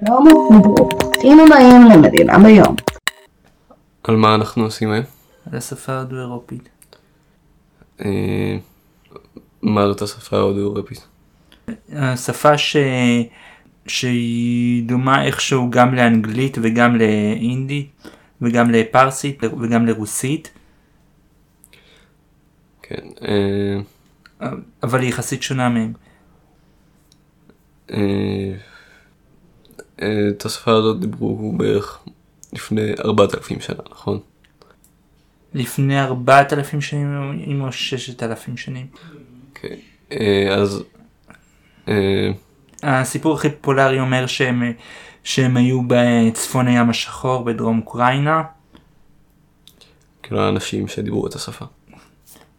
שלום וברוכים הבאים למדינה ביום. על מה אנחנו עושים היום? על השפה ההודו-אירופית. מה זאת השפה ההודו-אירופית? השפה שהיא דומה איכשהו גם לאנגלית וגם לאינדית וגם לפרסית וגם לרוסית. כן. אבל היא יחסית שונה מהם. את השפה הזאת דיברו בערך לפני 4,000 שנה, נכון? לפני 4,000 שנים או 6,000 שנים. אוקיי, אז... הסיפור הכי פופולרי אומר שהם היו בצפון הים השחור, בדרום אוקראינה. כאילו האנשים שדיברו את השפה.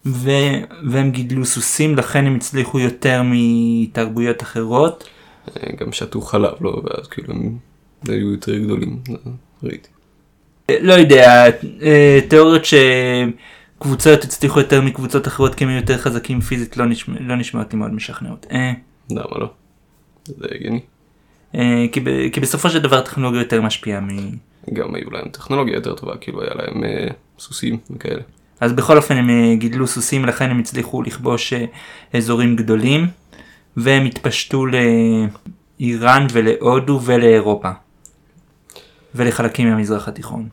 והם גידלו סוסים, לכן הם הצליחו יותר מתרבויות אחרות. גם שתו חלב, לא, ואז כאילו הם היו יותר גדולים, ראיתי. לא יודע, תיאוריות שקבוצות הצליחו יותר מקבוצות אחרות כי הם יותר חזקים פיזית לא נשמעות לי מאוד משכנעות. למה לא? זה הגיוני. כי בסופו של דבר טכנולוגיה יותר משפיעה גם היו להם טכנולוגיה יותר טובה, כאילו היה להם סוסים וכאלה. אז בכל אופן הם גידלו סוסים, לכן הם הצליחו לכבוש אזורים גדולים, והם התפשטו לאיראן ולהודו ולאירופה, ולחלקים מהמזרח התיכון.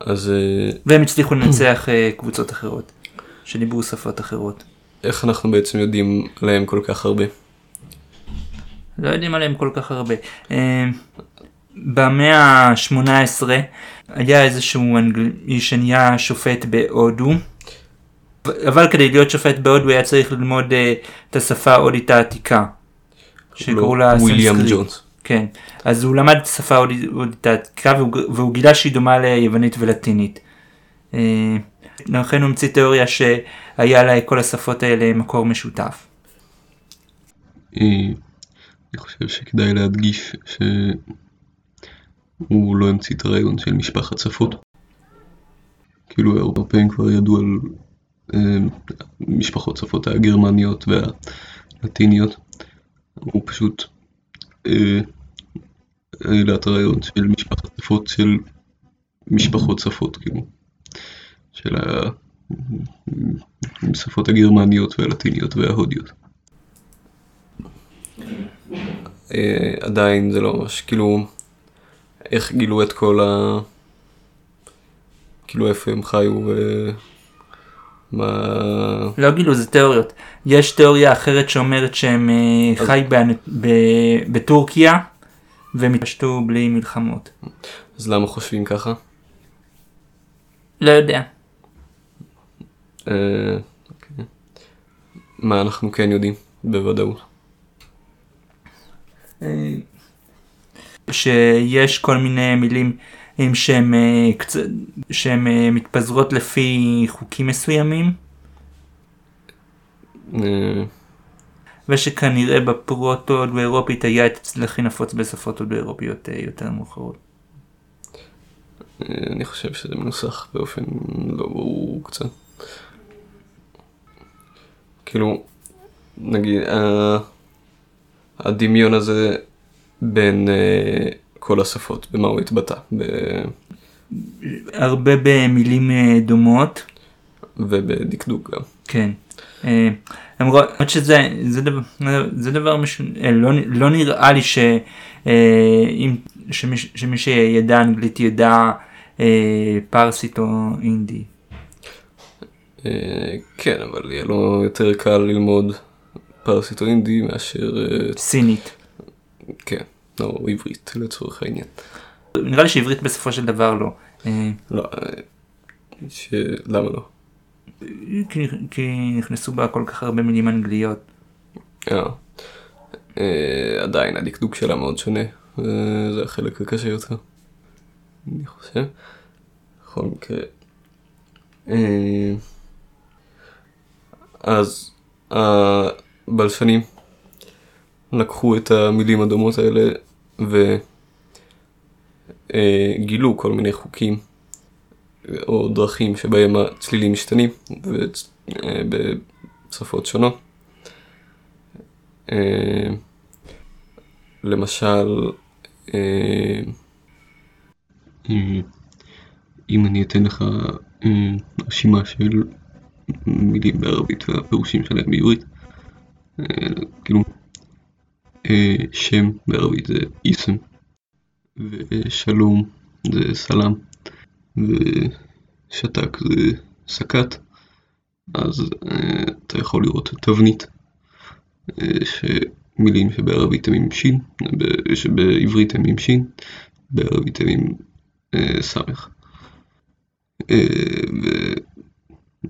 אז... והם הצליחו לנצח קבוצות אחרות, שדיברו שפות אחרות. איך אנחנו בעצם יודעים עליהם כל כך הרבה? לא יודעים עליהם כל כך הרבה. במאה ה-18 היה איזשהו אנגלי שנהיה שופט בהודו, אבל כדי להיות שופט בהודו היה צריך ללמוד את השפה ההודית העתיקה, שקראו לה סנסקריט. וויליאם ג'ונס. כן, אז הוא למד את השפה ההודית העתיקה והוא גילה שהיא דומה ליוונית ולטינית. לכן הוא המציא תיאוריה שהיה לה כל השפות האלה מקור משותף. אני חושב שכדאי להדגיש שהוא לא המציא את הרעיון של משפחת שפות. כאילו האירופאים כבר ידעו על משפחות שפות הגרמניות והלטיניות. הוא פשוט העלה את הרעיון של משפחת שפות של משפחות שפות, כאילו של השפות הגרמניות והלטיניות וההודיות. עדיין זה לא ממש, כאילו איך גילו את כל כאילו איפה הם חיו לא גילו, זה תיאוריות. יש תיאוריה אחרת שאומרת שהם חי בטורקיה והם התפשטו בלי מלחמות. אז למה חושבים ככה? לא יודע. מה אנחנו כן יודעים בוודאות? שיש כל מיני מילים שהן מתפזרות לפי חוקים מסוימים, ושכנראה בפרוטו-הודו-אירופית היה את הצליל הכי נפוץ בשפות הודו-אירופיות יותר מאוחרות. אני חושב שזה מנוסח באופן לא ברור קצת. כאילו, נגיד, הדמיון הזה בין כל השפות, במה הוא התבטא? הרבה במילים דומות. ובדקדוק גם. כן. למרות שזה דבר לא נראה לי שמי שידע אנגלית ידע פרסית או אינדי. כן, אבל יהיה לו יותר קל ללמוד פרסית או אינדי מאשר... סינית. כן. או עברית, לצורך העניין. נראה לי שעברית בסופו של דבר לא. לא, למה לא? כי נכנסו בה כל כך הרבה מילים אנגליות. עדיין, הדקדוק שלה מאוד שונה. זה החלק הקשה יותר. אני חושב. בכל מקרה. אז הבלשנים לקחו את המילים הדומות האלה וגילו כל מיני חוקים או דרכים שבהם הצלילים משתנים בשפות שונות, למשל, אם אני אתן לך רשימה של מילים בערבית והפירושים שלהם בעברית, כאילו שם בערבית זה איסם, ושלום זה סלם, ושתק זה סקת, אז אתה יכול לראות תבנית, שמילים שבערבית הם עם שין, שבעברית הם עם שין, בערבית הם עם סמך.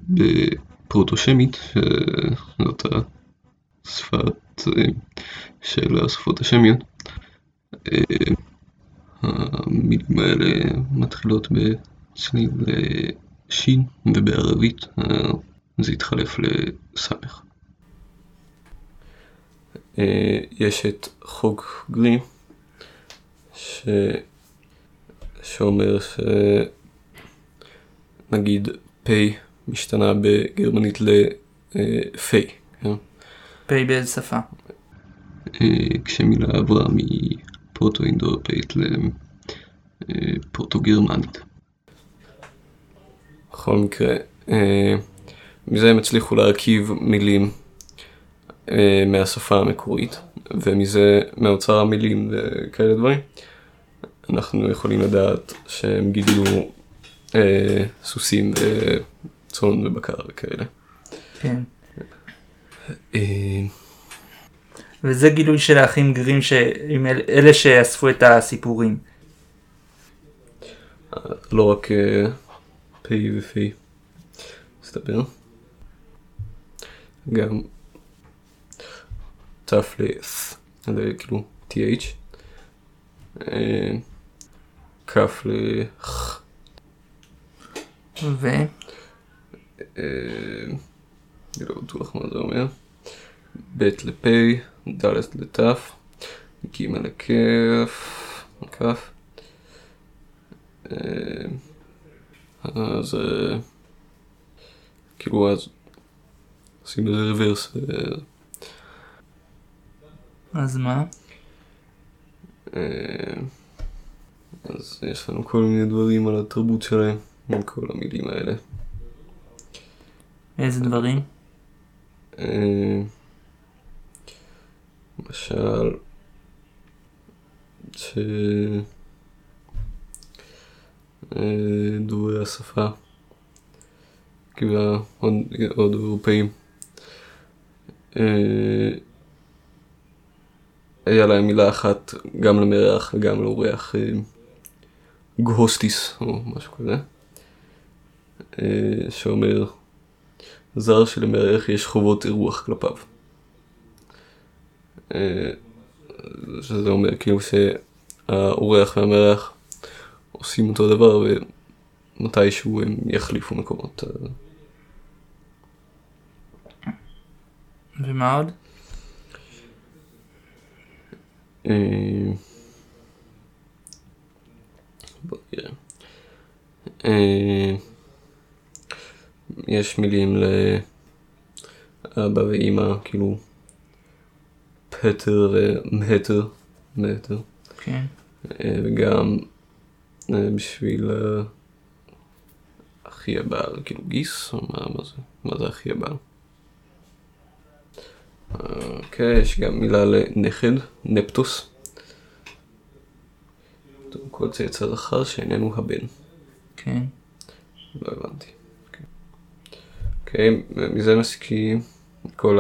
בפרוטושמית, שזאת השפת של השפות השמיות, המילים האלה מתחילות בצליל שין, ובערבית זה התחלף לסמך. יש את חוק גרים שאומר שנגיד פי משתנה בגרמנית לפי, כן? פי באיזה שפה? כשמילה עברה מפרוטו-אינדו-אירופאית לפרוטו-גרמנית. בכל מקרה, מזה הם הצליחו להרכיב מילים מהשפה המקורית, ומזה מאוצר המילים וכאלה דברים. אנחנו יכולים לדעת שהם גידלו סוסים וצאן ובקר וכאלה. כן. וזה גילוי של האחים גרים, אלה שאספו את הסיפורים. לא רק פי ופי, מסתבר. גם תף ל-ס, כאילו th, כף ל-ח, ו? אני לא בטוח מה זה אומר. בית לפי, דלת לתף, גימה לכף, כף. אז כאילו אז עושים איזה ריברס. אז מה? אז יש לנו כל מיני דברים על התרבות שלהם, עם כל המילים האלה. איזה דברים? למשל, דוברי השפה, כאילו עוד אירופאים, היה להם מילה אחת גם למרח וגם לאורח, גהוסטיס או משהו כזה, שאומר זר שלמרח יש חובות אירוח כלפיו. שזה אומר כאילו שהאורח והמרח עושים אותו דבר ומתישהו הם יחליפו מקומות. ומה עוד? בוא נראה. יש מילים לאבא ואמא, כאילו פטר ומהטר, מהטר. כן. וגם בשביל אחי הבעל, כאילו גיס, או מה זה? מה זה אחי הבעל? אוקיי, יש גם מילה לנכד, נפטוס. כל צייצה זכר שאיננו הבן. כן. לא הבנתי. אוקיי, מזה מסיקים כל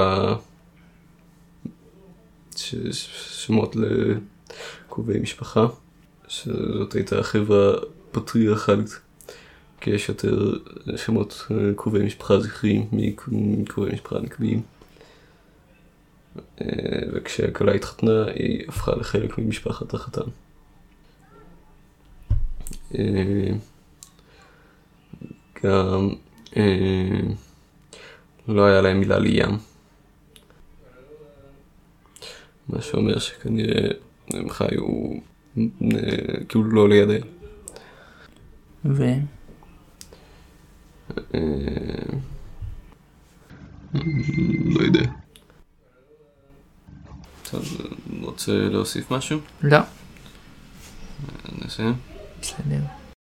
השמות לקרובי משפחה, שזאת הייתה חברה פטריארכלית, כי יש יותר שמות קרובי משפחה זכריים מקרובי משפחה נקביים. וכשהכלה התחתנה היא הפכה לחלק ממשפחת החתן. גם לא היה להם מילה לים, מה שאומר שכנראה הם חיו כאילו לא לידי. ו? לא יודע. אז רוצה להוסיף משהו? לא. נסיים. בסדר.